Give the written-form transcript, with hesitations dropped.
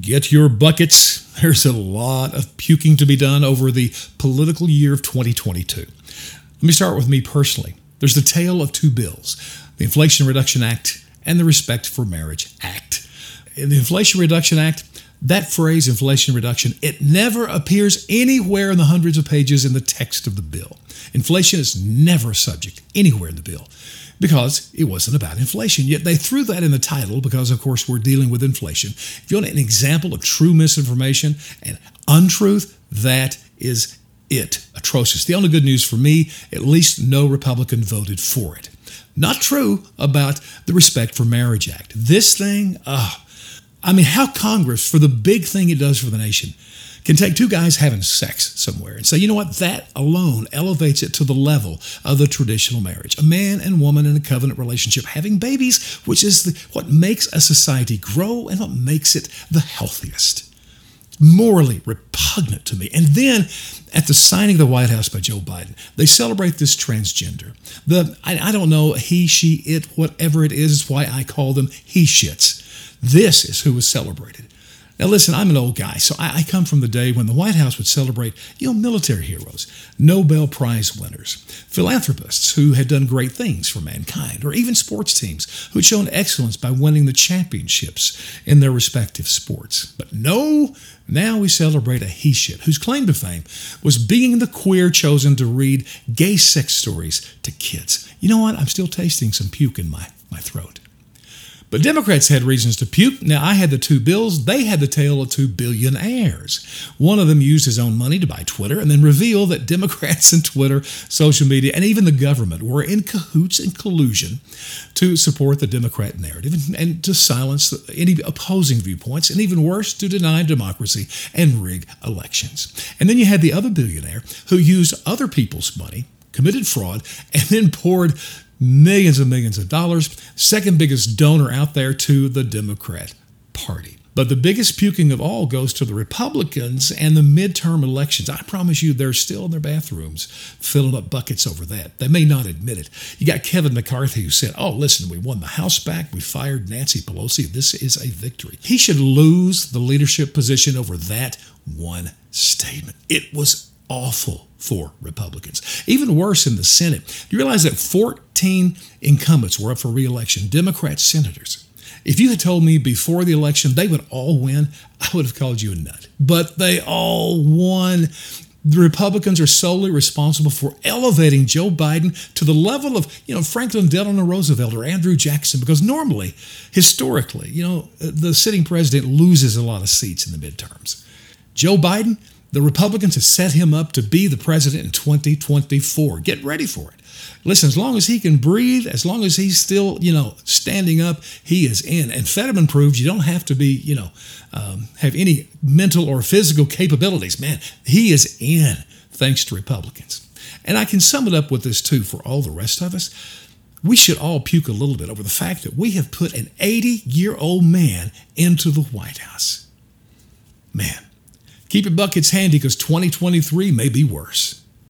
Get your buckets. There's a lot of puking to be done over the political year of 2022. Let me start with me personally. There's the tale of two bills, the Inflation Reduction Act and the Respect for Marriage Act. In the Inflation Reduction Act, that phrase, inflation reduction, it never appears anywhere in the hundreds of pages in the text of the bill. Inflation is never a subject anywhere in the bill because it wasn't about inflation. Yet they threw that in the title because, of course, we're dealing with inflation. If you want an example of true misinformation and untruth, that is it. Atrocious. The only good news for me, at least no Republican voted for it. Not true about the Respect for Marriage Act. This thing, how Congress, for the big thing it does for the nation, can take two guys having sex somewhere and say, you know what, that alone elevates it to the level of the traditional marriage. A man and woman in a covenant relationship having babies, which is what makes a society grow and what makes it the healthiest. Morally repugnant to me. And then at the signing of the White House by Joe Biden, they celebrate this transgender. I don't know, he, she, it, whatever it is why I call them he shits. This is who was celebrated. Now listen, I'm an old guy, so I come from the day when the White House would celebrate, military heroes, Nobel Prize winners, philanthropists who had done great things for mankind, or even sports teams who had shown excellence by winning the championships in their respective sports. But no, now we celebrate a he-shit whose claim to fame was being the queer chosen to read gay sex stories to kids. You know what? I'm still tasting some puke in my throat. But Democrats had reasons to puke. Now, I had the two bills. They had the tale of two billionaires. One of them used his own money to buy Twitter and then revealed that Democrats and Twitter, social media, and even the government were in cahoots and collusion to support the Democrat narrative and to silence any opposing viewpoints, and even worse, to deny democracy and rig elections. And then you had the other billionaire who used other people's money, committed fraud, and then poured millions and millions of dollars, second biggest donor out there, to the Democrat Party. But the biggest puking of all goes to the Republicans and the midterm elections. I promise you, they're still in their bathrooms filling up buckets over that. They may not admit it. You got Kevin McCarthy who said, we won the House back. We fired Nancy Pelosi. This is a victory. He should lose the leadership position over that one statement. It was awful for Republicans. Even worse in the Senate. You realize that 14 incumbents were up for re-election, Democrat senators. If you had told me before the election they would all win, I would have called you a nut. But they all won. The Republicans are solely responsible for elevating Joe Biden to the level of, Franklin Delano Roosevelt or Andrew Jackson, because normally, historically, the sitting president loses a lot of seats in the midterms. Joe Biden, the Republicans have set him up to be the president in 2024. Get ready for it. Listen, as long as he can breathe, as long as he's still, standing up, he is in. And Fetterman proved you don't have to be, have any mental or physical capabilities. Man, he is in, thanks to Republicans. And I can sum it up with this, too, for all the rest of us. We should all puke a little bit over the fact that we have put an 80-year-old man into the White House. Man. Keep your buckets handy because 2023 may be worse.